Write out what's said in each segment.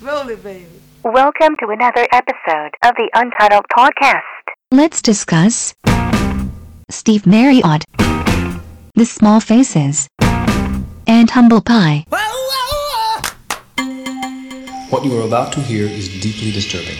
Roll it, baby. Welcome to another episode of the Untitled Podcast. Let's discuss Steve Marriott, The Small Faces, and Humble Pie. What you are about to hear is deeply disturbing.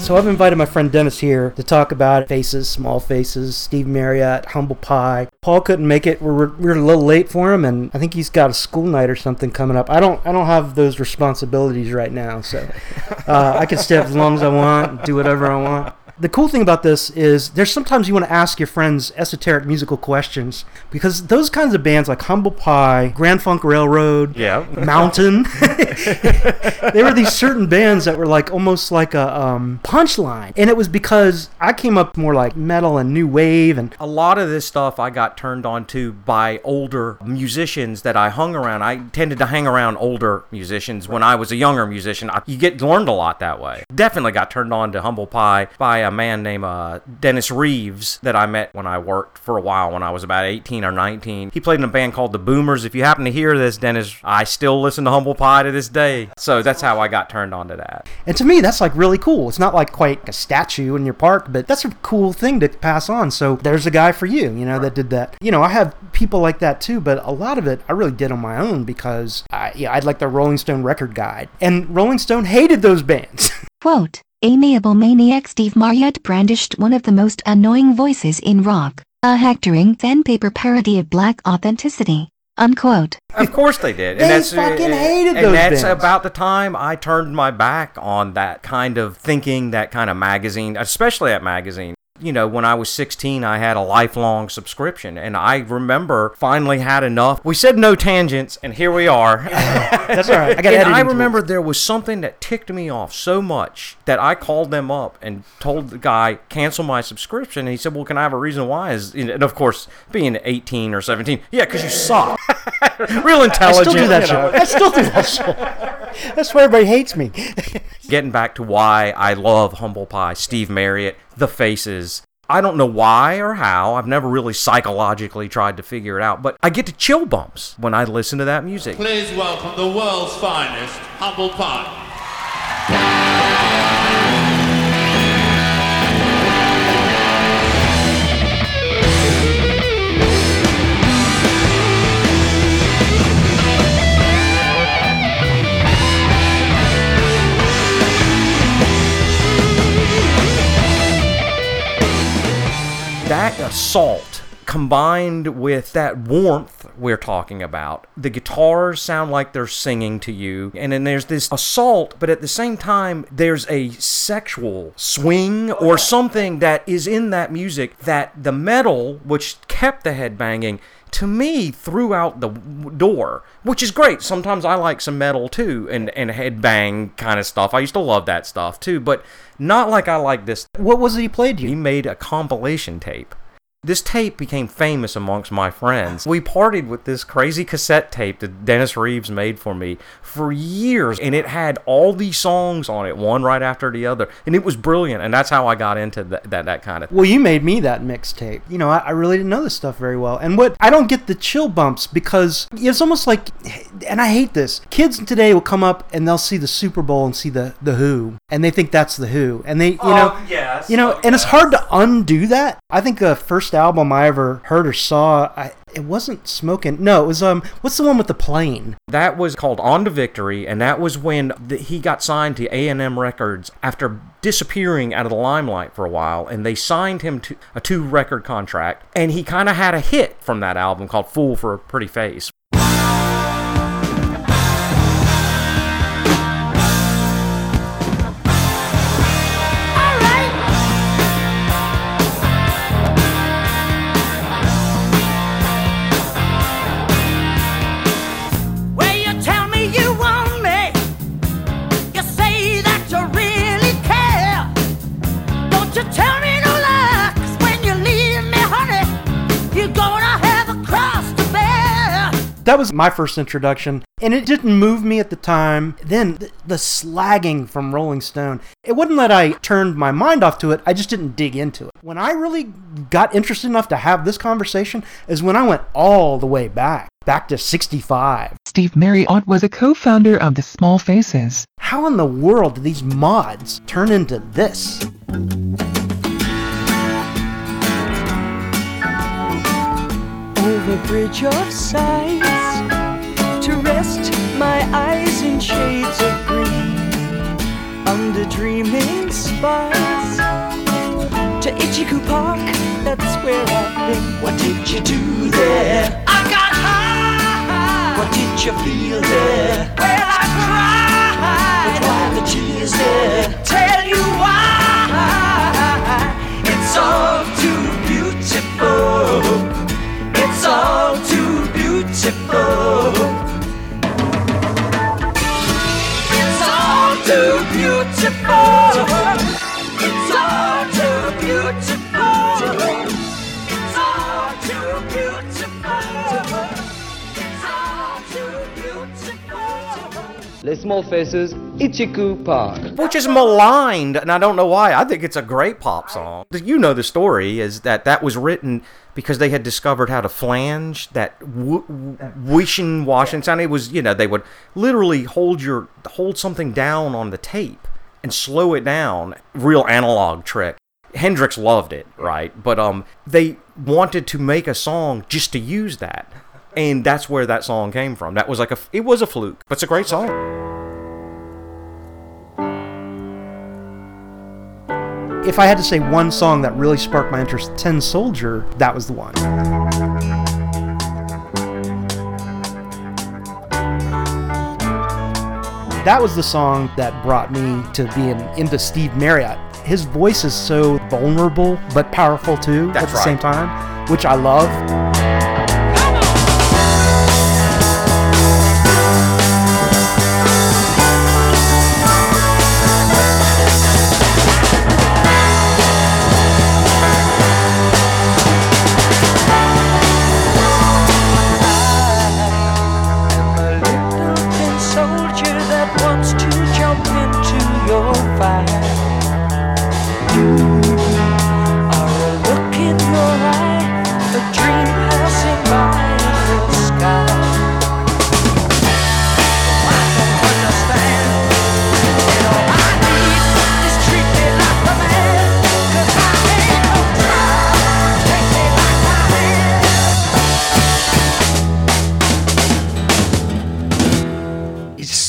So I've invited my friend Dennis here to talk about Faces, Small Faces, Steve Marriott, Humble Pie. Paul couldn't make it. We're a little late for him, and I think he's got a school night or something coming up. I don't have those responsibilities right now, so I can stay up as long as I want and do whatever I want. The cool thing about this is there's sometimes you want to ask your friends esoteric musical questions, because those kinds of bands like Humble Pie, Grand Funk Railroad, Mountain, there were these certain bands that were like almost like a punchline. And it was because I came up more like metal and new wave. And a lot of this stuff I got turned on to by older musicians that I hung around. I tended to hang around older musicians when I was a younger musician. You get learned a lot that way. Definitely got turned on to Humble Pie by a man named Dennis Reeves that I met when I worked for a while when I was about 18 or 19. He played in a band called The Boomers. If you happen to hear this, Dennis, I still listen to Humble Pie to this day. So that's how I got turned on to that. And to me, that's like really cool. It's not like quite a statue in your park, but that's a cool thing to pass on. So there's a guy for you, you know, right, that did that. You know, I have people like that too, but a lot of it I really did on my own because I'd like the Rolling Stone record guide. And Rolling Stone hated those bands. Quote, "Amiable maniac Steve Marriott brandished one of the most annoying voices in rock, a hectoring sandpaper parody of black authenticity." Unquote. Of course they did. They fucking hated those bands. And that's about the time I turned my back on that kind of thinking, that kind of magazine, especially that magazine. You know, when I was 16, I had a lifelong subscription, and I remember finally had enough. We said no tangents, and here we are. That's all right. I remember there was something that ticked me off so much that I called them up and told the guy, cancel my subscription. And he said, well, can I have a reason why? And of course, being 18 or 17, yeah, because you suck. Real intelligent. I still do that show. That's why everybody hates me. Getting back to why I love Humble Pie, Steve Marriott, The Faces. I don't know why or how. I've never really psychologically tried to figure it out, but I get to chill bumps when I listen to that music. Please welcome the world's finest, Humble Pie. That assault combined with that warmth we're talking about, the guitars sound like they're singing to you, and then there's this assault, but at the same time, there's a sexual swing or something that is in that music that the metal, which kept the headbanging, to me, throughout the door, which is great. Sometimes I like some metal, too, and headbang kind of stuff. I used to love that stuff, too, but not like I like this. What was it he played you? He made a compilation tape. This tape became famous amongst my friends. We partied with this crazy cassette tape that Dennis Reeves made for me for years, and it had all these songs on it, one right after the other, and it was brilliant, and that's how I got into that kind of thing. Well, you made me that mixtape. You know, I really didn't know this stuff very well, and I don't get the chill bumps because it's almost like, and I hate this, kids today will come up and they'll see the Super Bowl and see the Who, and they think that's the Who, and they, you know, yes, and it's hard to undo that. I think the first album I ever heard or saw, it wasn't Smoking. No, it was, what's the one with the plane? That was called On to Victory, and that was when he got signed to A&M Records after disappearing out of the limelight for a while, and they signed him to a 2-record contract, and he kind of had a hit from that album called Fool for a Pretty Face. That was my first introduction, and it didn't move me at the time. Then the slagging from Rolling Stone, it wasn't that I turned my mind off to it, I just didn't dig into it. When I really got interested enough to have this conversation is when I went all the way back to 65. Steve Marriott was a co-founder of The Small Faces. How in the world did these mods turn into this? The bridge of sights to rest my eyes in shades of green, under dreaming spires to Itchycoo Park. That's where I've been. What did you do there? I got high. What did you feel there? Well, I cried. But why the tears there? Tell you why. It's all too beautiful. It's all too beautiful. It's all too beautiful. It's all too beautiful. It's all too beautiful. It's all too beautiful. Les Small Faces, Itchycoo Park. Which is maligned, and I don't know why. I think it's a great pop song. You know the story is that was written because they had discovered how to flange that wishing-washing sound. It was, they would literally hold something down on the tape and slow it down. Real analog trick. Hendrix loved it, right? But they wanted to make a song just to use that, and that's where that song came from. That was it was a fluke, but it's a great song. If I had to say one song that really sparked my interest, Tin Soldier, that was the one. That was the song that brought me to being into Steve Marriott. His voice is so vulnerable, but powerful too at the same time, which I love.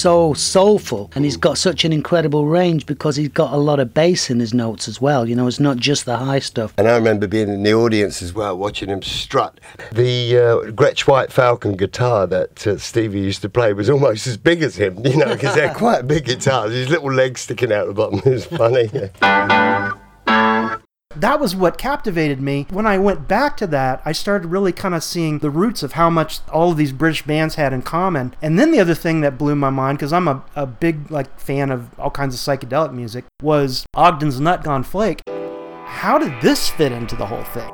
So soulful, and he's got such an incredible range because he's got a lot of bass in his notes as well. It's not just the high stuff. And I remember being in the audience as well, watching him strut. The Gretsch White Falcon guitar that Stevie used to play was almost as big as him, because they're quite big guitars. His little legs sticking out the bottom is funny. That was what captivated me. When I went back to that, I started really kind of seeing the roots of how much all of these British bands had in common. And then the other thing that blew my mind, because I'm a big fan of all kinds of psychedelic music, was Ogden's Nut Gone Flake. How did this fit into the whole thing?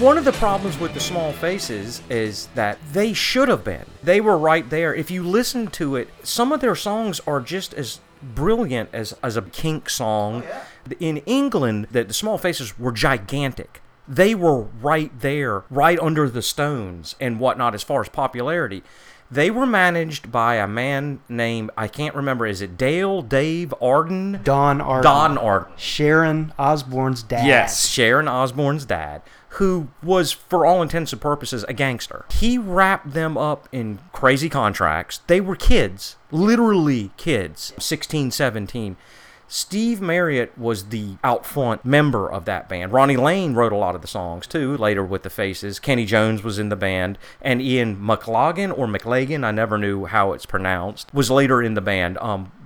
One of the problems with the Small Faces is that they should have been. They were right there. If you listen to it, some of their songs are just as brilliant as a Kink song. Oh, yeah. In England, the Small Faces were gigantic. They were right there, right under the Stones and whatnot as far as popularity. They were managed by a man named, I can't remember, is it Arden? Don Arden. Don Arden. Sharon Osbourne's dad. Yes, Sharon Osbourne's dad, who was, for all intents and purposes, a gangster. He wrapped them up in crazy contracts. They were kids, literally kids, 16, 17. Steve Marriott was the out front member of that band. Ronnie Lane wrote a lot of the songs too, later with the Faces. Kenny Jones was in the band, and Ian McLagan, or McLagan, I never knew how it's pronounced, was later in the band,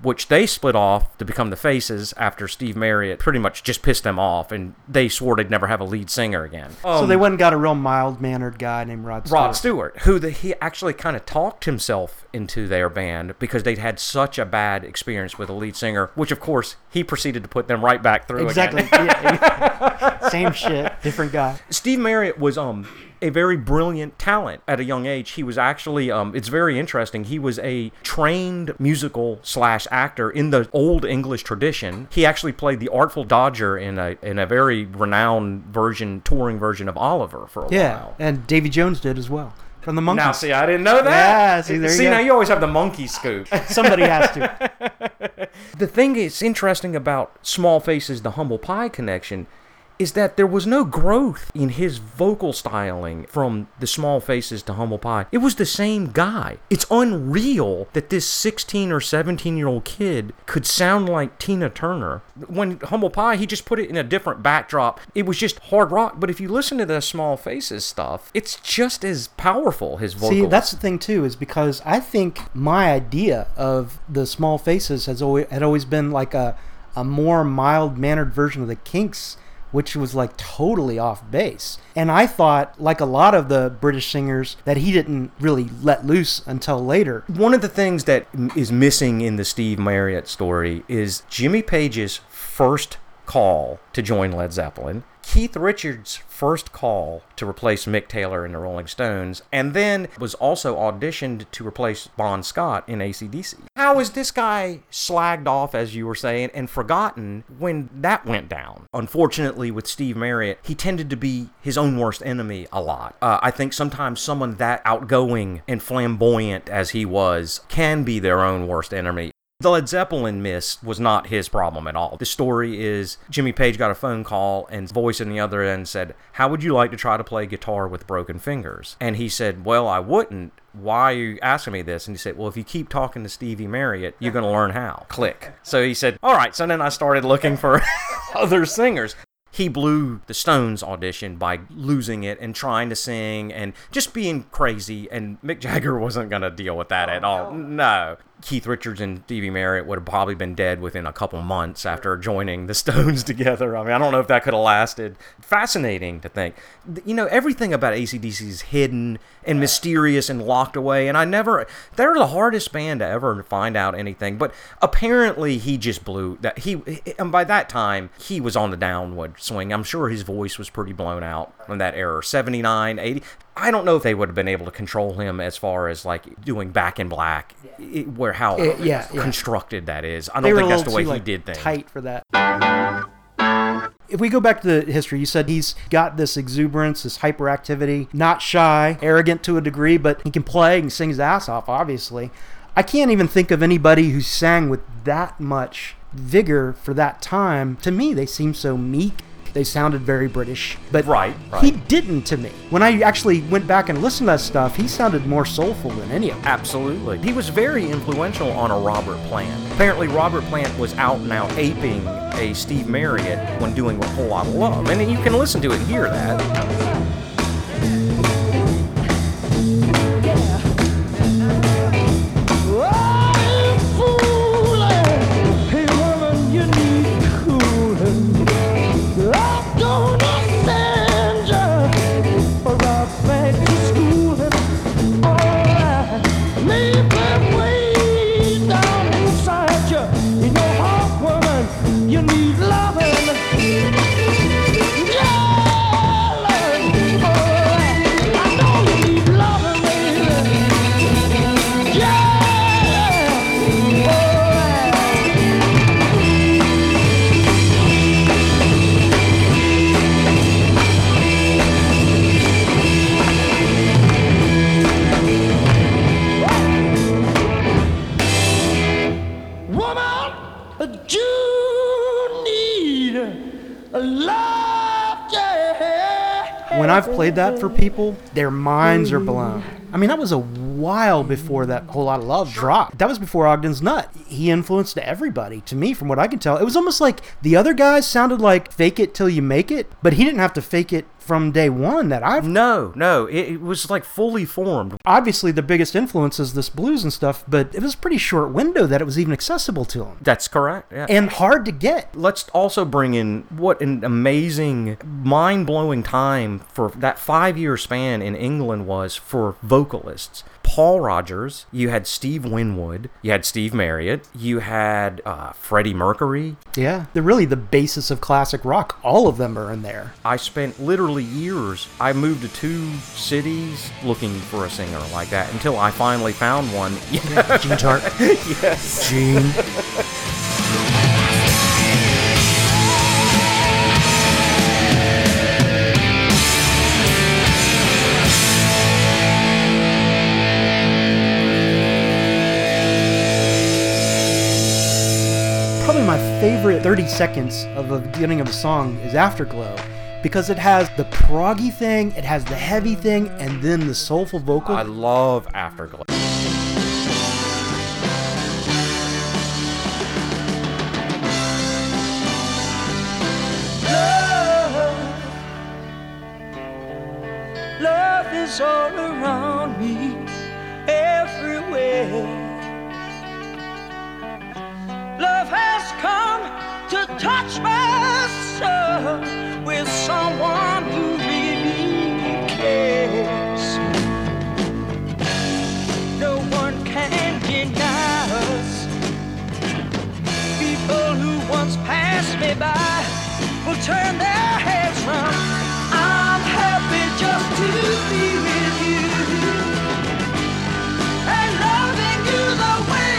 which they split off to become the Faces after Steve Marriott pretty much just pissed them off, and they swore they'd never have a lead singer again. So they went and got a real mild-mannered guy named Rod Stewart, who he actually kind of talked himself into their band because they'd had such a bad experience with a lead singer, which, of course, he proceeded to put them right back through again. Yeah. Same shit, different guy. Steve Marriott was a very brilliant talent at a young age. He was actually, it's very interesting, he was a trained musical / actor in the old English tradition. He actually played the Artful Dodger in a very renowned touring version of Oliver for a while. Yeah, and Davy Jones did as well. From the Monkees. Now, see, I didn't know that. Yeah, see, now you always have the monkey scoop. Somebody has to. The thing that's interesting about Small Faces, the Humble Pie connection, is that there was no growth in his vocal styling from the Small Faces to Humble Pie. It was the same guy. It's unreal that this 16 or 17-year-old kid could sound like Tina Turner. When Humble Pie, he just put it in a different backdrop. It was just hard rock, but if you listen to the Small Faces stuff, it's just as powerful, his vocals. See, that's the thing, too, is because I think my idea of the Small Faces had always been like a more mild-mannered version of the Kinks, which was like totally off base. And I thought, like a lot of the British singers, that he didn't really let loose until later. One of the things that is missing in the Steve Marriott story is Jimmy Page's first call to join Led Zeppelin, Keith Richards' first call to replace Mick Taylor in the Rolling Stones, and then was also auditioned to replace Bon Scott in AC/DC. How is this guy slagged off, as you were saying, and forgotten when that went down? Unfortunately, with Steve Marriott, he tended to be his own worst enemy a lot. I think sometimes someone that outgoing and flamboyant as he was can be their own worst enemy. The Led Zeppelin miss was not his problem at all. The story is Jimmy Page got a phone call and voice on the other end said, "How would you like to try to play guitar with broken fingers?" And he said, "Well, I wouldn't. Why are you asking me this?" And he said, "Well, if you keep talking to Stevie Marriott, you're going to learn how." Click. So he said, "All right." So then I started looking for other singers. He blew the Stones audition by losing it and trying to sing and just being crazy, and Mick Jagger wasn't going to deal with that at all. No. Keith Richards and Stevie Marriott would have probably been dead within a couple months after joining the Stones together. I mean, I don't know if that could have lasted. Fascinating to think. You know, everything about AC/DC is hidden and mysterious and locked away, and they're the hardest band to ever find out anything, but apparently he just blew that. And by that time, he was on the downward swing. I'm sure his voice was pretty blown out from that era, 79, 80. I don't know if they would have been able to control him as far as like doing Back in Black, constructed that is. I don't think that's the way he did things. Tight for that. If we go back to the history, you said he's got this exuberance, this hyperactivity, not shy, arrogant to a degree, but he can play and sing his ass off, obviously. I can't even think of anybody who sang with that much vigor for that time. To me, they seem so meek. They sounded very British, but right. He didn't to me. When I actually went back and listened to that stuff, he sounded more soulful than any of them. Absolutely. He was very influential on a Robert Plant. Apparently, Robert Plant was out and out aping a Steve Marriott when doing A Whole Lot of Love, and you can listen to it and hear that. when I've played that for people, their minds are blown. I mean, that was a while before that Whole Lot of Love dropped. That was before Ogden's Nut. He influenced everybody, to me, from what I can tell. It was almost like the other guys sounded like fake it till you make it, but he didn't have to fake it from day one that I've... No, it was like fully formed. Obviously, the biggest influence is this blues and stuff, but it was a pretty short window that it was even accessible to him. That's correct, yeah. And hard to get. Let's also bring in what an amazing, mind-blowing time for that 5-year span in England was for vocalists. Paul Rodgers, you had Steve Winwood, you had Steve Marriott, you had Freddie Mercury. Yeah, they're really the basis of classic rock. All of them are in there. I spent literally years, I moved to 2 cities looking for a singer like that until I finally found one. Yeah. Gene Tart. Yes. Gene. My favorite 30 seconds of the beginning of a song is Afterglow, because it has the proggy thing, it has the heavy thing, and then the soulful vocal. I love Afterglow. Love, love is all around me, everywhere. Love has come to touch my soul with someone who really cares. No one can deny us. People who once passed me by will turn their heads round. I'm happy just to be with you and loving you the way.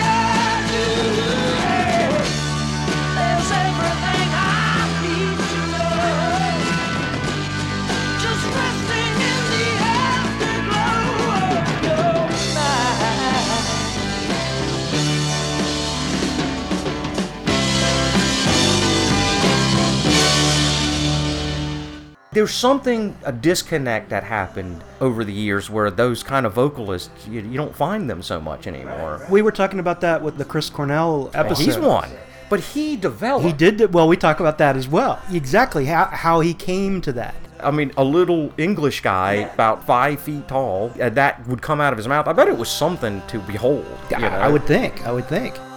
There's something, a disconnect that happened over the years where those kind of vocalists, you don't find them so much anymore. We were talking about that with the Chris Cornell episode. He's one. But he developed. He did. Well, we talk about that as well. Exactly how he came to that. I mean, a little English guy, about 5 feet tall, that would come out of his mouth. I bet it was something to behold. You know? I would think.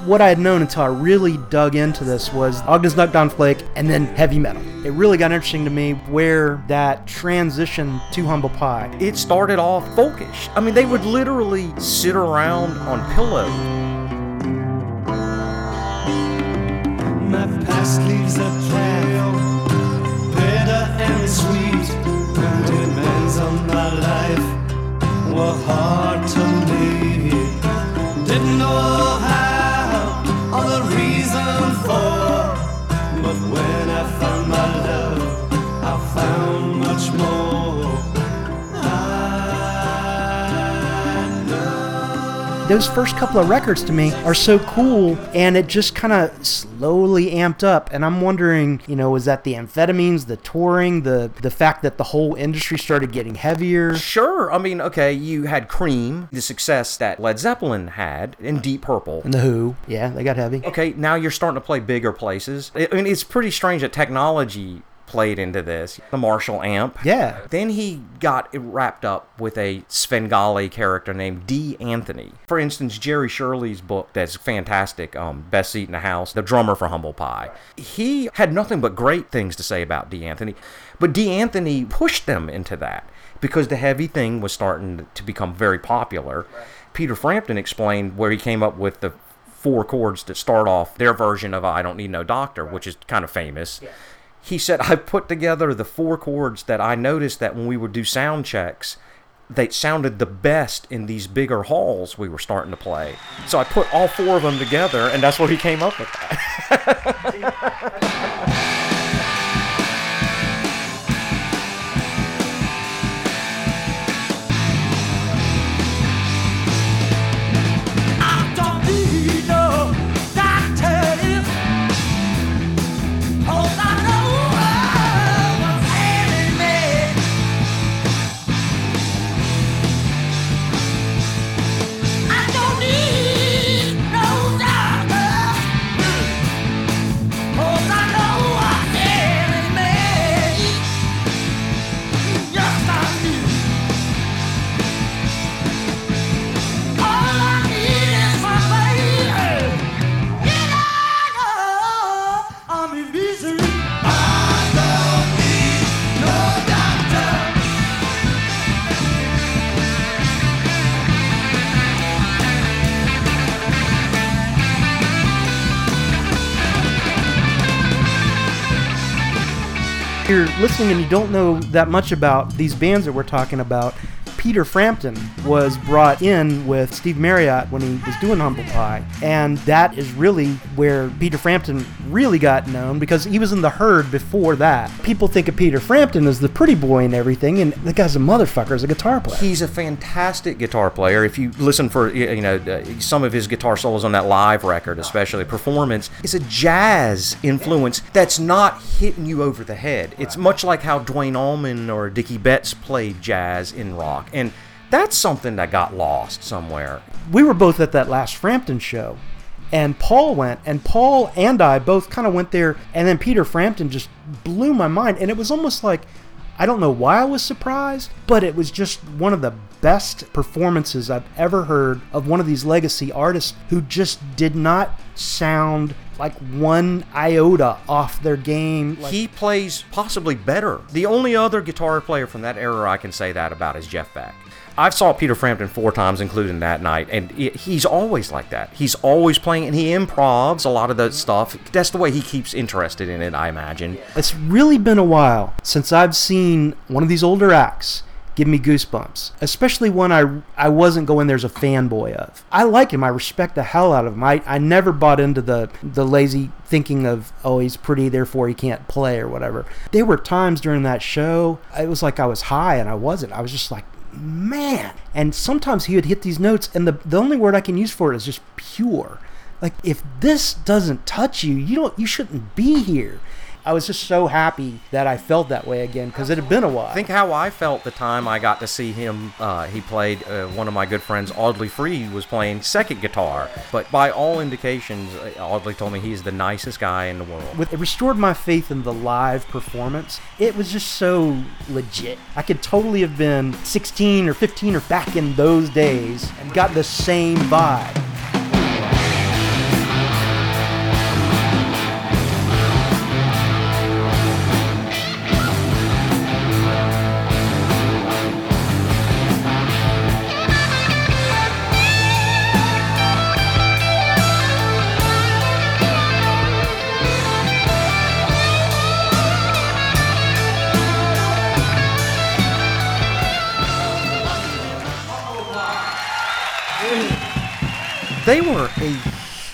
What I had known until I really dug into this was Ogden's Nut Gone Flake and then heavy metal. It really got interesting to me where that transition to Humble Pie. It started off folkish. I mean, they would literally sit around on pillows. My past leaves a trail, bitter and sweet, and demands on my life were hard to meet. Didn't know how or the reason for, but when I found my love, I found much more. Those first couple of records to me are so cool, and it just kind of slowly amped up, and I'm wondering, was that the amphetamines, the touring, the fact that the whole industry started getting heavier? Sure. I mean, okay, you had Cream, the success that Led Zeppelin had, and Deep Purple. And The Who. Yeah, they got heavy. Okay, now you're starting to play bigger places. I mean, it's pretty strange that technology played into this. The Marshall amp. Yeah. Then he got wrapped up with a Svengali character named D. Anthony. For instance, Jerry Shirley's book that's fantastic, Best Seat in the House, the drummer for Humble Pie. He had nothing but great things to say about D. Anthony, but D. Anthony pushed them into that because the heavy thing was starting to become very popular. Peter Frampton explained where he came up with the 4 chords to start off their version of I Don't Need No Doctor, which is kind of famous. Yeah. He said, I put together the 4 chords that I noticed that when we would do sound checks, they sounded the best in these bigger halls we were starting to play. So I put all 4 of them together, and that's what he came up with. if you're listening and you don't know that much about these bands that we're talking about, Peter Frampton was brought in with Steve Marriott when he was doing Humble Pie, and that is really where Peter Frampton really got known, because he was in The Herd before that. People think of Peter Frampton as the pretty boy and everything, and the guy's a motherfucker as a guitar player. He's a fantastic guitar player. If you listen for, you know, some of his guitar solos on that live record, especially Performance, is a jazz influence that's not hitting you over the head. It's much like how Dwayne Allman or Dickie Betts played jazz in rock. And that's something that got lost somewhere. We were both at that last Frampton show, and Paul went, and Paul and I both kind of went there, and then Peter Frampton just blew my mind. And it was almost like, I don't know why I was surprised, but it was just one of the best performances I've ever heard of one of these legacy artists who just did not sound like one iota off their game. Like, he plays possibly better. The only other guitar player from that era I can say that about is Jeff Beck. I've saw Peter Frampton 4 times, including that night, and he's always like that. He's always playing, and he improvs a lot of that stuff. That's the way he keeps interested in it, I imagine. It's really been a while since I've seen one of these older acts give me goosebumps, especially one I wasn't going there as a fanboy of. I like him. I respect the hell out of him. I never bought into the lazy thinking of, oh, he's pretty, therefore he can't play or whatever. There were times during that show, it was like I was high and I wasn't. I was just like, man. And sometimes he would hit these notes, and the only word I can use for it is just pure. Like, if this doesn't touch you, you shouldn't be here. I was just so happy that I felt that way again, because it had been a while. I think how I felt the time I got to see him, he played, one of my good friends, Audley Free, was playing second guitar. But by all indications, Audley told me he's the nicest guy in the world. It restored my faith in the live performance. It was just so legit. I could totally have been 16 or 15 or back in those days and got the same vibe. They were a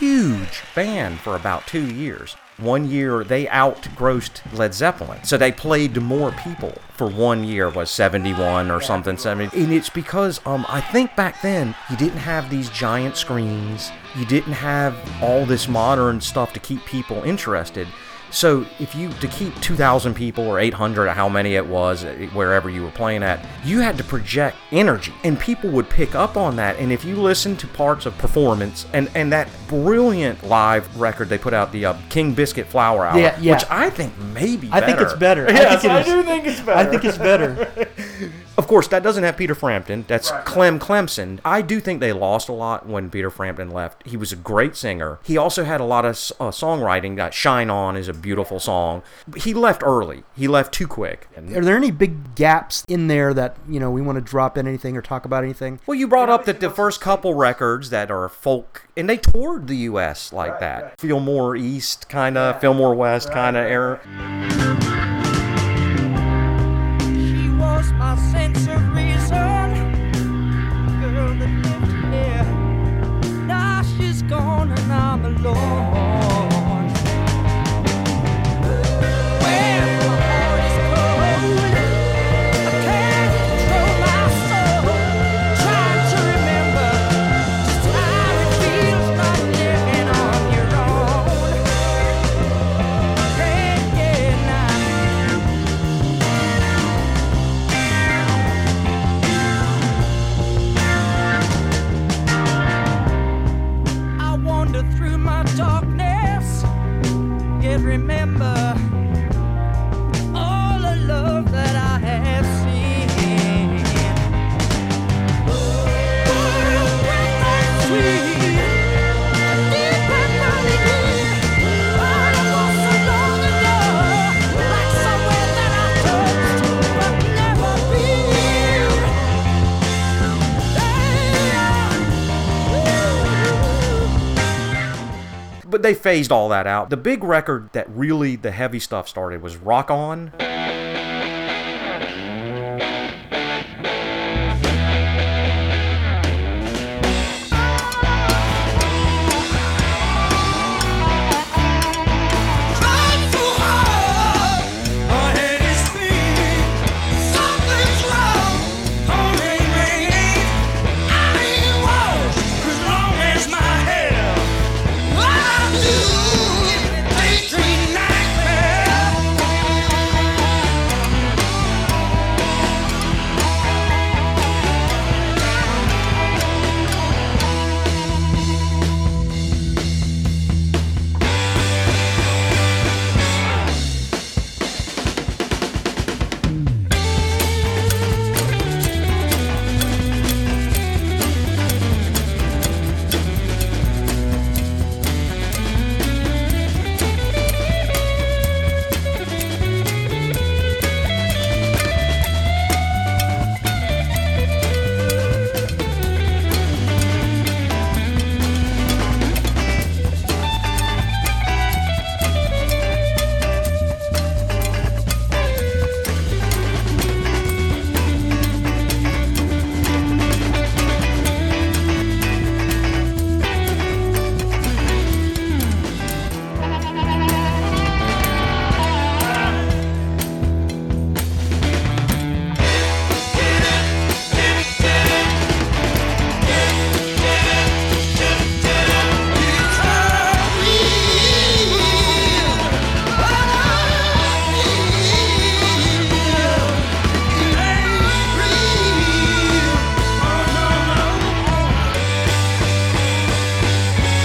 huge band for about 2 years. 1 year, they outgrossed Led Zeppelin. So they played to more people for 1 year, was 71 or something, 70. And it's because I think back then, you didn't have these giant screens. You didn't have all this modern stuff to keep people interested. So if you, to keep 2,000 people or 800 or how many it was, wherever you were playing at, you had to project energy, and people would pick up on that. And if you listen to parts of Performance and that brilliant live record they put out, the King Biscuit Flower Hour, which I think may be better. I think it's better. Yes, I do think it's better. I think it's better. Of course, that doesn't have Peter Frampton. That's right. Clem Clemson. I do think they lost a lot when Peter Frampton left. He was a great singer. He also had a lot of songwriting. Shine On is a beautiful song. He left early. He left too quick. Are there any big gaps in there that, we want to drop in anything or talk about anything? Well, you brought up that the first couple records that are folk, and they toured the U.S. like that. Right. Fillmore East kind of, Fillmore West kind of era. My sense of reason, girl that lived here, now she's gone and I'm alone. Remember all the love that I have seen. Oh, sweet, deep and all it was so long ago, like somewhere that I touched but never been. But they phased all that out. The big record that really the heavy stuff started was Rock On.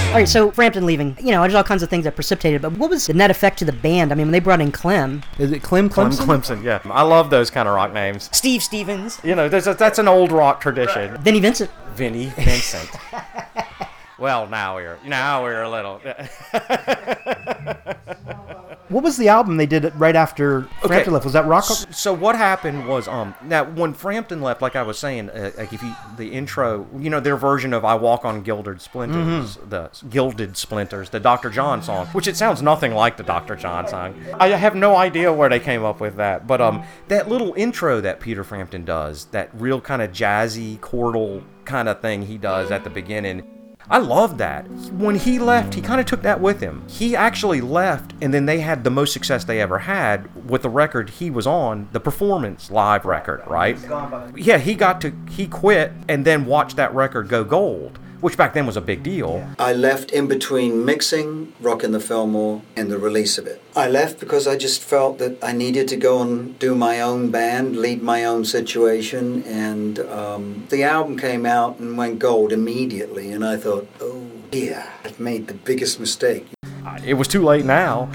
All right, so Frampton leaving, you know, there's all kinds of things that precipitated, but what was the net effect to the band? I mean, when they brought in Clem. Is it Clem Clemson? Clem Clemson, yeah. I love those kind of rock names. Steve Stevens. You know, that's an old rock tradition. Vinnie Vincent. Vinnie Vincent. Well, now we're a little... What was the album they did right after Frampton left? Was that Rock? So what happened was, now when Frampton left, like I was saying, like if you, the intro, you know, their version of "I Walk on Gilded Splinters," the Gilded Splinters, the Dr. John song, which it sounds nothing like the Dr. John song. I have no idea where they came up with that, but that little intro that Peter Frampton does, that real kind of jazzy chordal kind of thing he does at the beginning. I love that. When he left, he kind of took that with him. He actually left, and then they had the most success they ever had with the record he was on, the Performance live record, right? Yeah, he quit and then watched that record go gold, which back then was a big deal. I left in between mixing Rockin' the Fillmore and the release of it. I left because I just felt that I needed to go and do my own band, lead my own situation, and the album came out and went gold immediately, and I thought, oh dear, I've made the biggest mistake. It was too late now.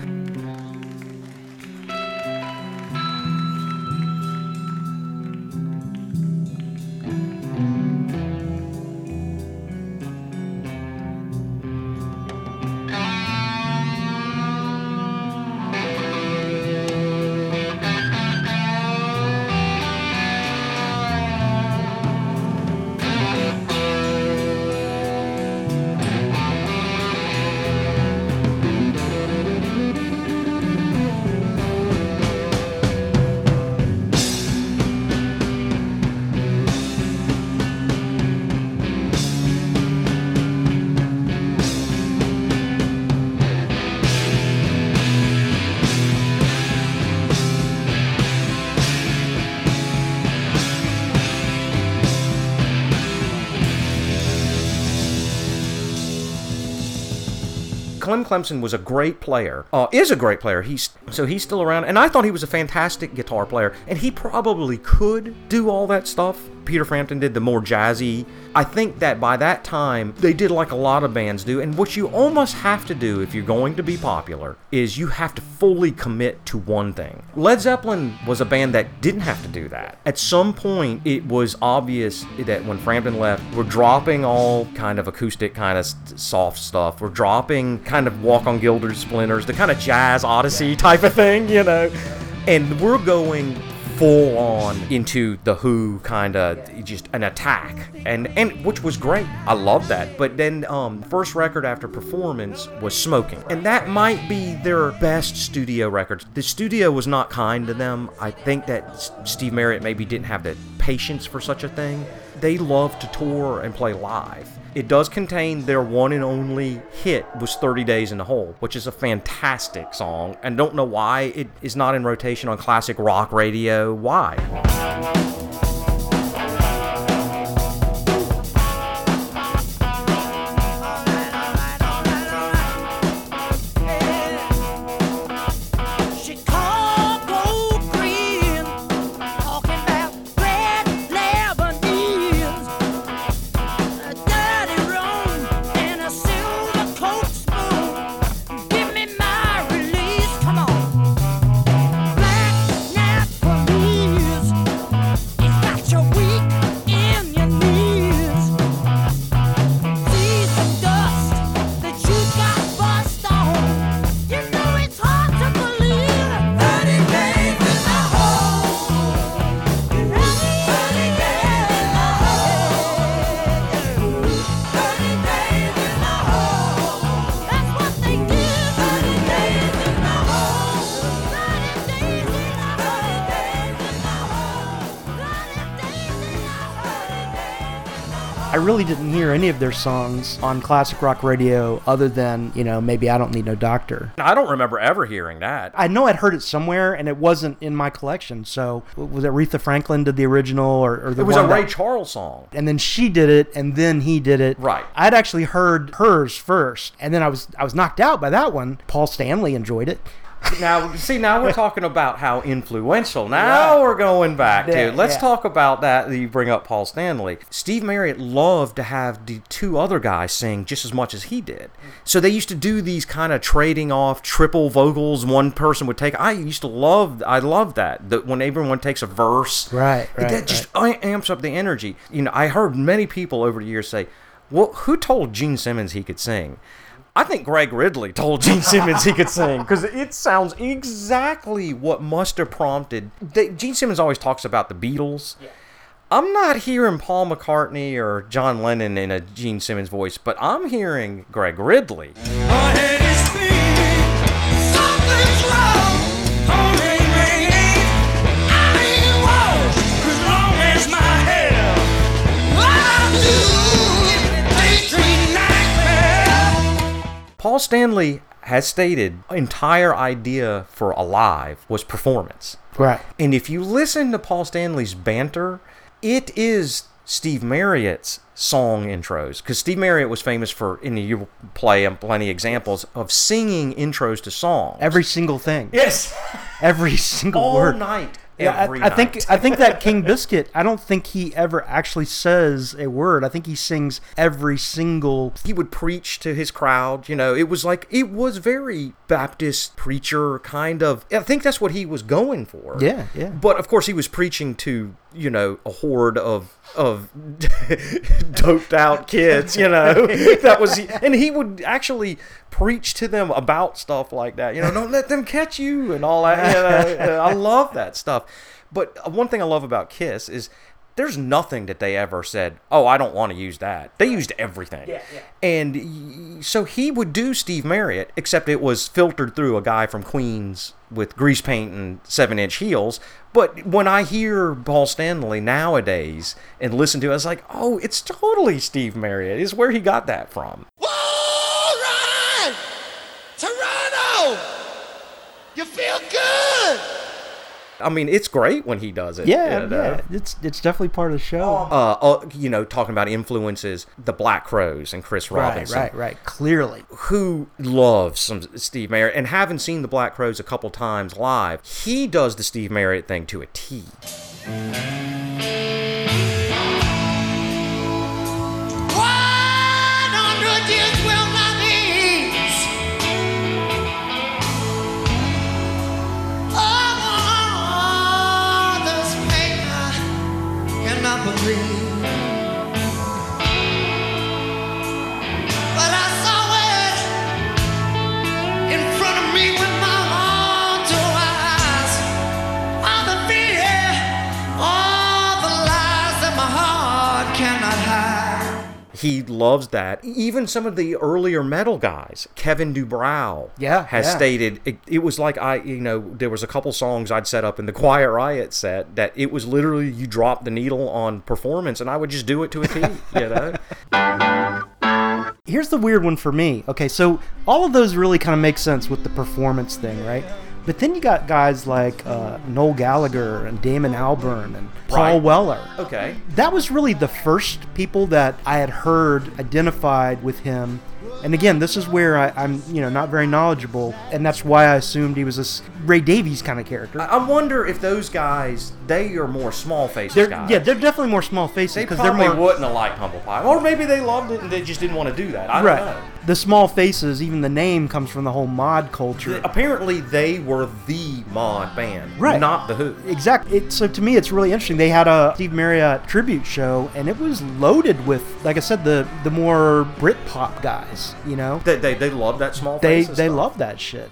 Clem Clemson was a great player, is a great player. He's still around, and I thought he was a fantastic guitar player, and he probably could do all that stuff. Peter Frampton did the more jazzy. I think that by that time, they did like a lot of bands do, and what you almost have to do if you're going to be popular is you have to fully commit to one thing. Led Zeppelin was a band that didn't have to do that. At some point, it was obvious that when Frampton left, we're dropping all kind of acoustic, kind of soft stuff. We're dropping kind of Walk on Gilded Splinters, the kind of jazz odyssey type of thing, you know, and we're going full on into the Who, kind of just an attack, and which was great. I love that. But then first record after Performance was Smoking, and that might be their best studio records. The studio was not kind to them. I think that Steve Marriott maybe didn't have the patience for such a thing. They love to tour and play live. It does contain their one and only hit was 30 Days in the Hole, which is a fantastic song, and don't know why it is not in rotation on classic rock radio. Why? I really didn't hear any of their songs on classic rock radio other than, you know, maybe I Don't Need No Doctor. I don't remember ever hearing that. I know I'd heard it somewhere, and it wasn't in my collection. So was it Aretha Franklin did the original, or the one? It was one a Ray Charles song. And then she did it, and then he did it. Right. I'd actually heard hers first, and then I was knocked out by that one. Paul Stanley enjoyed it. Now we're talking about how influential. Now we're going back to. Let's talk about that. You bring up Paul Stanley. Steve Marriott loved to have the two other guys sing just as much as he did. So they used to do these kind of trading off triple vocals. One person would take. I love that when everyone takes a verse. Right. That just amps up the energy. You know, I heard many people over the years say, "Well, who told Gene Simmons he could sing?" I think Greg Ridley told Gene Simmons he could sing, because it sounds exactly what must have prompted. Gene Simmons always talks about the Beatles. Yeah. I'm not hearing Paul McCartney or John Lennon in a Gene Simmons voice, but I'm hearing Greg Ridley. My head is beating, something's wrong. Paul Stanley has stated the entire idea for Alive was performance. Right. And if you listen to Paul Stanley's banter, it is Steve Marriott's song intros. Because Steve Marriott was famous for, and you play plenty of examples, of singing intros to songs. Every single thing. Yes. Every single word. All night. Yeah, I think that King Biscuit, I don't think he ever actually says a word. I think he sings every single. He would preach to his crowd. You know, it was very Baptist preacher kind of. I think that's what he was going for. Yeah. But of course, he was preaching to, you know, a horde of doped out kids. You know, that was, and he would actually preach to them about stuff like that. You know, don't let them catch you and all that. You know, I love that stuff. But one thing I love about Kiss is there's nothing that they ever said, "Oh, I don't want to use that." They used everything. Yeah. And so he would do Steve Marriott, except it was filtered through a guy from Queens with grease paint and 7-inch heels. But when I hear Paul Stanley nowadays and listen to it, I was like, oh, it's totally Steve Marriott is where he got that from. You feel good. I mean, it's great when he does it. Yeah. It's definitely part of the show. You know, talking about influences, the Black Crowes and Chris Robinson. Right. Clearly. Who loves some Steve Marriott, and having seen the Black Crowes a couple times live, he does the Steve Marriott thing to a T. He loves that. Even some of the earlier metal guys, Kevin DuBrow has stated, it was like, there was a couple songs I'd set up in the Quiet Riot set that it was literally you drop the needle on performance and I would just do it to a T, you know? Here's the weird one for me. Okay, so all of those really kind of make sense with the performance thing, right? But then you got guys like Noel Gallagher and Damon Albarn and Paul Weller. Okay. That was really the first people that I had heard identified with him. And again, this is where I'm, not very knowledgeable, and that's why I assumed he was this Ray Davies kind of character. I wonder if those guys, they are more small faces guys. Yeah, they're definitely more small faces because they're more. They probably wouldn't have liked Humble Pie, or maybe they loved it and they just didn't want to do that. I don't know. The Small Faces, even the name comes from the whole mod culture. Apparently, they were the mod band, not the Who. Exactly. So to me, it's really interesting. They had a Steve Marriott tribute show, and it was loaded with, like I said, the more Britpop guys. You know, they love that Small Faces. They love that shit.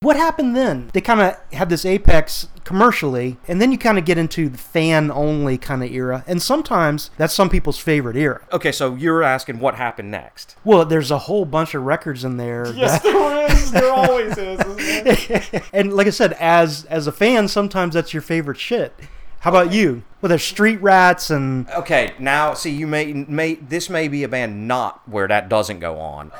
What happened then? They kind of had this apex commercially, and then you kind of get into the fan-only kind of era, and sometimes that's some people's favorite era. Okay, so you're asking what happened next? Well, there's a whole bunch of records in there. Yes, there is. There always is, isn't there? And like I said, as a fan, sometimes that's your favorite shit. How about you? Well, there's Street Rats and... Okay, now, see, you may this may be a band not where that doesn't go on. Okay.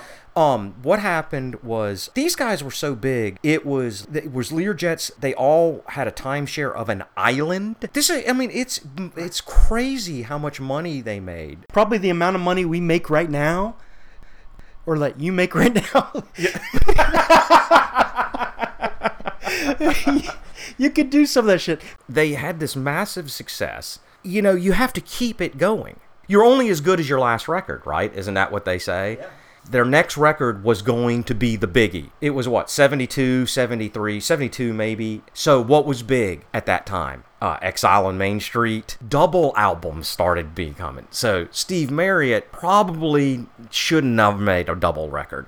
What happened was these guys were so big, it was Learjets. They all had a timeshare of an island. It's crazy how much money they made. Probably the amount of money we make right now, or let you make right now. Yeah. You could do some of that shit. They had this massive success. You know, you have to keep it going. You're only as good as your last record, right? Isn't that what they say? Yeah. Their next record was going to be the biggie. It was what, 72, 73, 72 maybe. So what was big at that time? Exile on Main Street. Double albums started becoming. So Steve Marriott probably shouldn't have made a double record.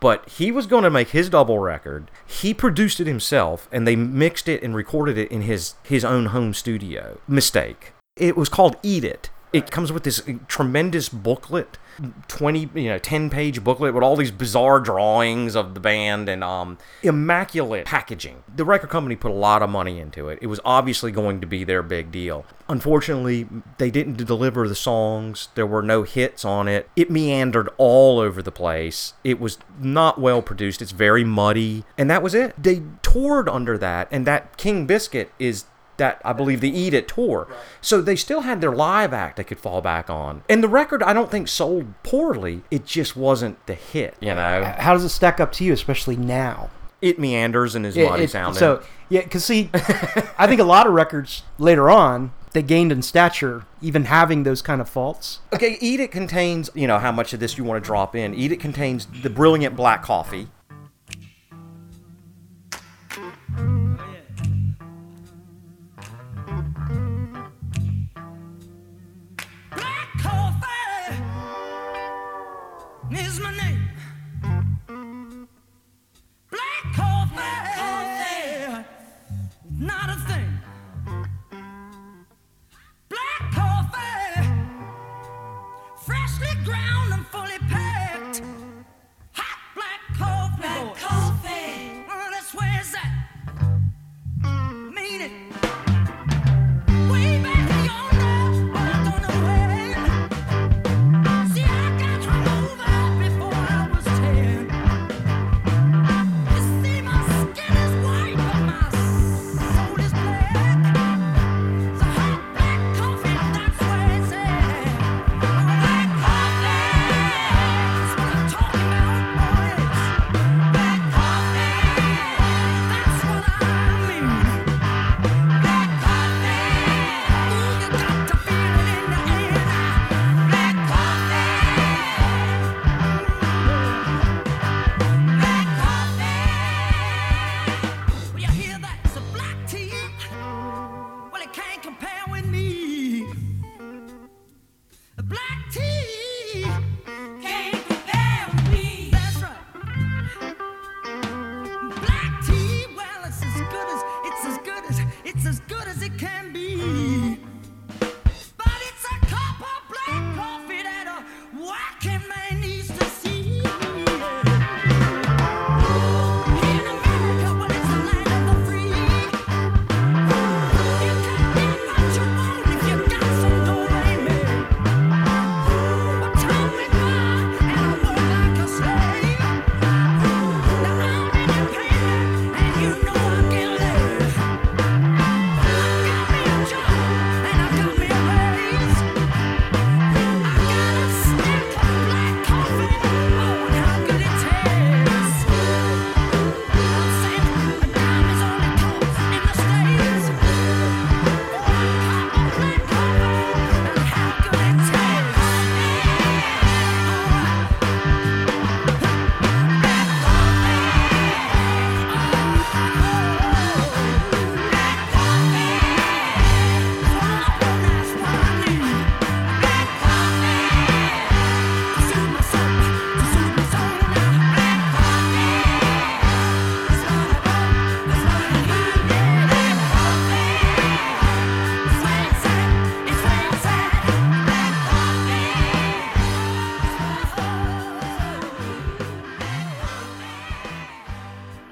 But he was going to make his double record. He produced it himself, and they mixed it and recorded it in his own home studio. Mistake. It was called Eat It. It comes with this tremendous booklet, 10-page booklet with all these bizarre drawings of the band and immaculate packaging. The record company put a lot of money into it. It was obviously going to be their big deal. Unfortunately, they didn't deliver the songs. There were no hits on it. It meandered all over the place. It was not well produced. It's very muddy. And that was it. They toured under that, and that King Biscuit is... that, I believe, the Eat It tour. Right. So they still had their live act they could fall back on. And the record, I don't think, sold poorly. It just wasn't the hit, you know? How does it stack up to you, especially now? It meanders and is muddy sounding. So, yeah, because see, I think a lot of records later on, they gained in stature, even having those kind of faults. Okay, Eat It contains, you know, how much of this you want to drop in. Eat It contains the brilliant Black Coffee. Is my name Black Coffee? Black Coffee, not a thing. Black Coffee, freshly ground and fully packed. Hot Black Coffee. Black Coffee. Oh, that's where it's at. Mean it. Way back in your life, but I don't know where.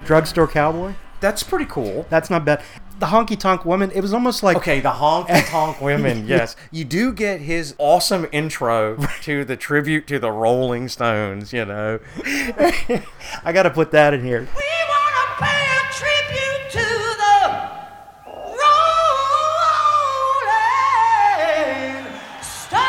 Drugstore Cowboy? That's pretty cool. That's not bad. The Honky Tonk Woman, it was almost like... Okay, the Honky Tonk Women, yes. You do get his awesome intro to the tribute to the Rolling Stones, you know. I got to put that in here. We want to pay a tribute to the Rolling Stones.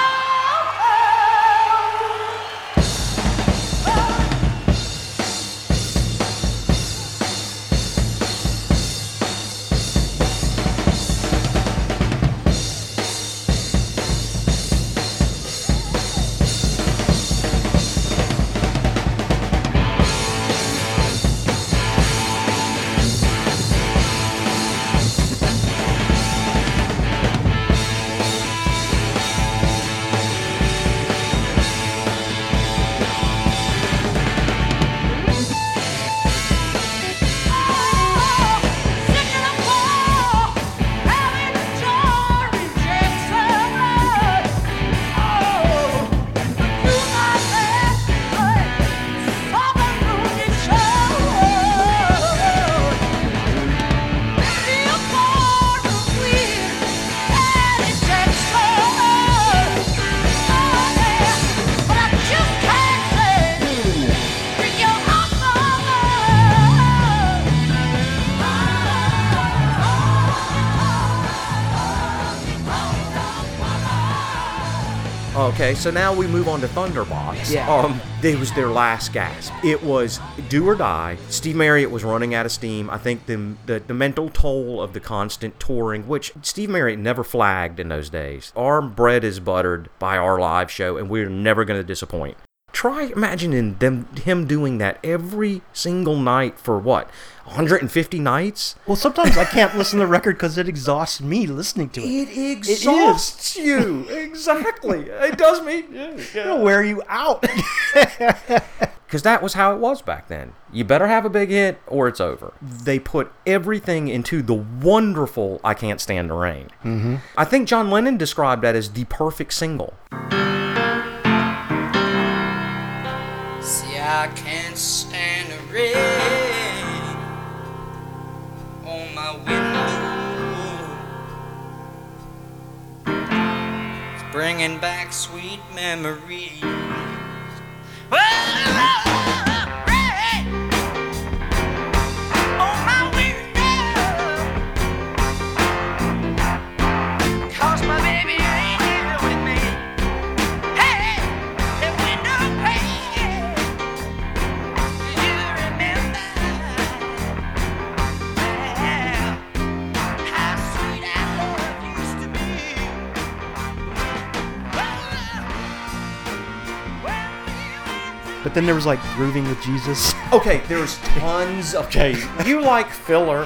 Okay, so now we move on to Thunderbox. Yeah. It was their last gasp. It was do or die. Steve Marriott was running out of steam. I think the mental toll of the constant touring, which Steve Marriott never flagged in those days. Our bread is buttered by our live show, and we're never going to disappoint. Try imagining him doing that every single night for what? 150 nights? Well, sometimes I can't listen to the record because it exhausts me listening to it. It exhausts you. Exactly. It does me. Yeah. It'll wear you out. Because that was how it was back then. You better have a big hit or it's over. They put everything into the wonderful I Can't Stand the Rain. Mm-hmm. I think John Lennon described that as the perfect single. See, I can't stand the rain on my window. It's bringing back sweet memories. Rain on my window. 'Cause my baby ain't here with me. Hey, the window pane. But then there was like Grooving with Jesus. Okay, there was tons of... Okay, you like filler.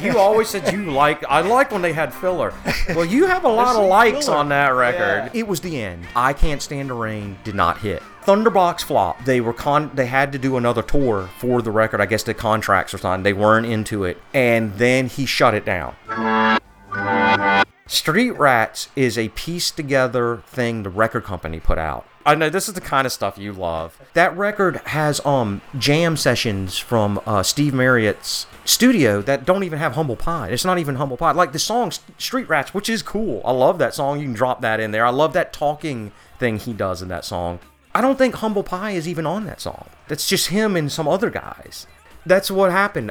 You always said you like... I like when they had filler. Well, you have a lot of likes filler on that record. Yeah. It was the end. I Can't Stand the Rain did not hit. Thunderbox flopped. They were they had to do another tour for the record. I guess the contracts were signed. They weren't into it. And then he shut it down. Street Rats is a pieced-together thing the record company put out. I know this is the kind of stuff you love. That record has jam sessions from Steve Marriott's studio that don't even have Humble Pie. It's not even Humble Pie. Like the song Street Rats, which is cool. I love that song. You can drop that in there. I love that talking thing he does in that song. I don't think Humble Pie is even on that song. That's just him and some other guys. That's what happened.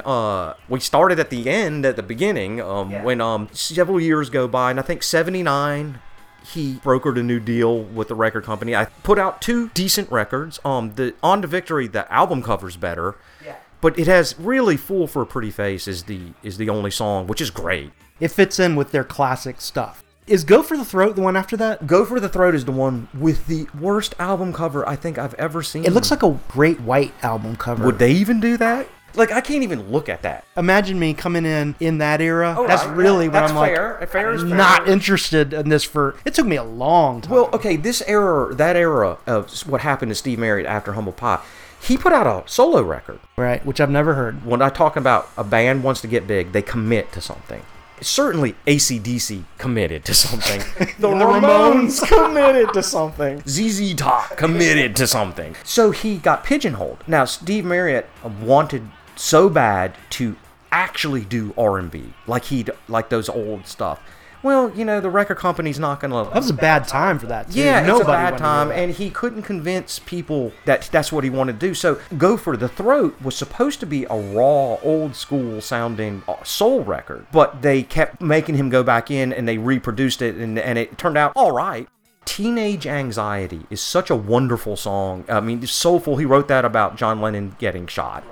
We started at the end, at the beginning, when several years go by, and I think 79... he brokered a new deal with the record company. I put out two decent records. The On to Victory, the album cover's better. Yeah. But it has really Fool for a Pretty Face is the only song, which is great. It fits in with their classic stuff. Is Go for the Throat the one after that? Go for the Throat is the one with the worst album cover I think I've ever seen. It looks like a great white album cover. Would they even do that? Like, I can't even look at that. Imagine me coming in that era. Oh, that's right. Really when I'm fair. Like, fair is not fair. Interested in this for... It took me a long time. Well, okay, that era of what happened to Steve Marriott after Humble Pie, he put out a solo record. Right, which I've never heard. When I talk about a band wants to get big, they commit to something. Certainly, AC/DC committed to something. The Ramones committed to something. ZZ Top committed to something. So he got pigeonholed. Now, Steve Marriott wanted... so bad to actually do R&B like those old stuff. Well, you know, the record company's not going to... That was a bad time for that, too. Yeah, it's a bad time, and he couldn't convince people that that's what he wanted to do. So Go for the Throat was supposed to be a raw, old-school-sounding soul record, but they kept making him go back in, and they reproduced it, and it turned out all right. Teenage Anxiety is such a wonderful song. I mean, it's soulful. He wrote that about John Lennon getting shot.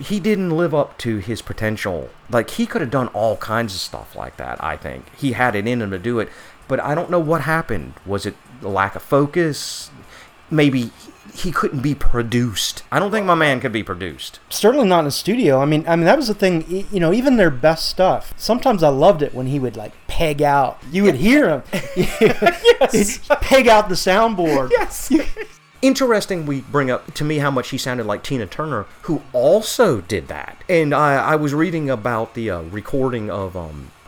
he didn't live up to his potential. Like, he could have done all kinds of stuff like that, I think. He had it in him to do it, but I don't know what happened. Was it a lack of focus? Maybe he couldn't be produced. I don't think my man could be produced. Certainly not in the studio. I mean, that was the thing, you know, even their best stuff. Sometimes I loved it when he would, like, peg out. You would hear him. Yes. Peg out the soundboard. Yes. Interesting we bring up to me how much he sounded like Tina Turner, who also did that. And I was reading about the recording of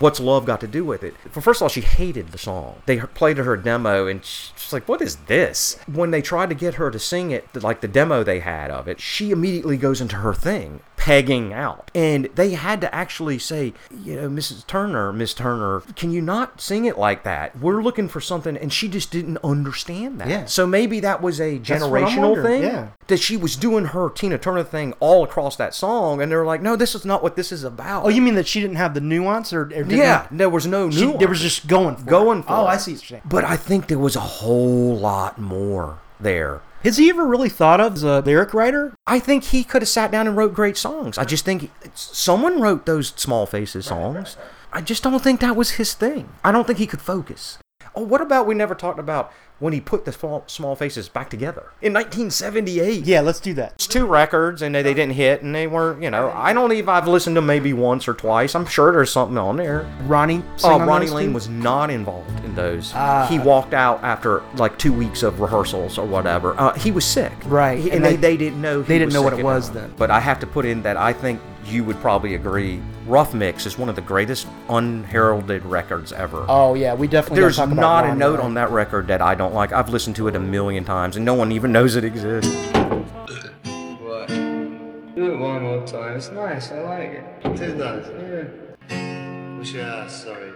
What's Love Got to Do With It. Well, first of all, she hated the song. They played her demo and she's like, what is this? When they tried to get her to sing it, like the demo they had of it, she immediately goes into her thing, pegging out. And they had to actually say, you know, Miss Turner, can you not sing it like that? We're looking for something. And she just didn't understand that. Yeah. So maybe that was a generational thing. Yeah. That she was doing her Tina Turner thing all across that song. And they were like, no, this is not what this is about. Oh, you mean that she didn't have the nuance or yeah, there was no nuance. There was just going for it. Oh, I see what you're saying. But I think there was a whole lot more there. Has he ever really thought of as a lyric writer? I think he could have sat down and wrote great songs. I just think someone wrote those Small Faces songs. I just don't think that was his thing. I don't think he could focus. Oh, what about we never talked about when he put the Small Faces back together in 1978? Yeah, let's do that. It's 2 records, and they didn't hit, and they weren't, you know. I don't even, I've listened to maybe once or twice. I'm sure there's something on there. Ronnie Lane too? Was not involved in those. He walked out after like 2 weeks of rehearsals or whatever. He was sick. Right. And they didn't know. They didn't know what it was then. But I have to put in that I think you would probably agree Rough Mix is one of the greatest unheralded records ever. Oh, yeah, we definitely don't talk about Ronnie. There's not a note on that record that I don't like. I've listened to it a million times, and no one even knows it exists. What? Do it one more time. It's nice. I like it. It does. Yeah. Wish I was sorry.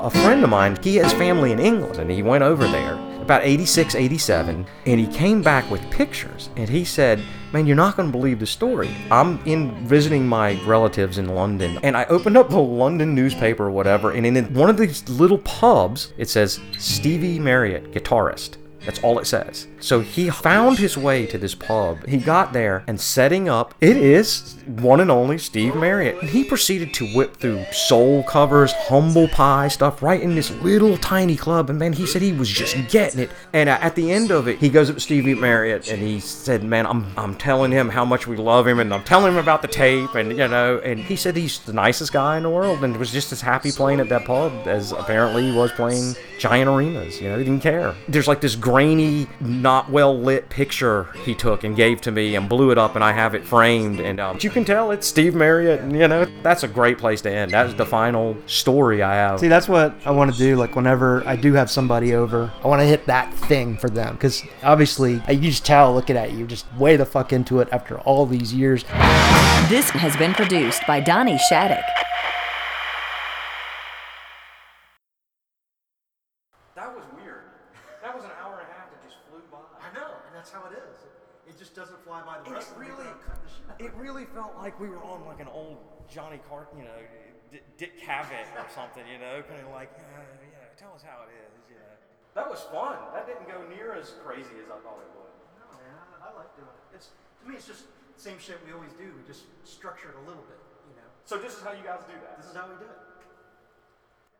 A friend of mine, he has family in England, and he went over there about 86, 87, and he came back with pictures, and he said, man, you're not going to believe the story. I'm in visiting my relatives in London, and I opened up the London newspaper or whatever, and in one of these little pubs, it says, Stevie Marriott, guitarist. That's all it says. So he found his way to this pub. He got there and setting up, it is one and only Steve Marriott. And he proceeded to whip through soul covers, Humble Pie stuff right in this little tiny club. And man, he said he was just getting it. And at the end of it, he goes up to Stevie Marriott and he said, man, I'm telling him how much we love him and I'm telling him about the tape and, you know, and he said he's the nicest guy in the world and was just as happy playing at that pub as apparently he was playing giant arenas. You know, he didn't care. There's like this grainy, not well-lit picture he took and gave to me and blew it up and I have it framed and you can tell it's Steve Marriott and, you know, that's a great place to end. That's the final story I have. See, that's what I want to do. Like, whenever I do have somebody over, I want to hit that thing for them because, obviously, you just tell looking at you, just way the fuck into it after all these years. This has been produced by Donnie Shattuck. Like we were on like an old Johnny Carson, you know, Dick Cavett or something, you know, kind of like, you know, tell us how it is, you know. That was fun. That didn't go near as crazy as I thought it would. No, man, I like doing it. It's, to me, it's just the same shit we always do. We just structure it a little bit, you know. So this is how you guys do that? This is how we do it.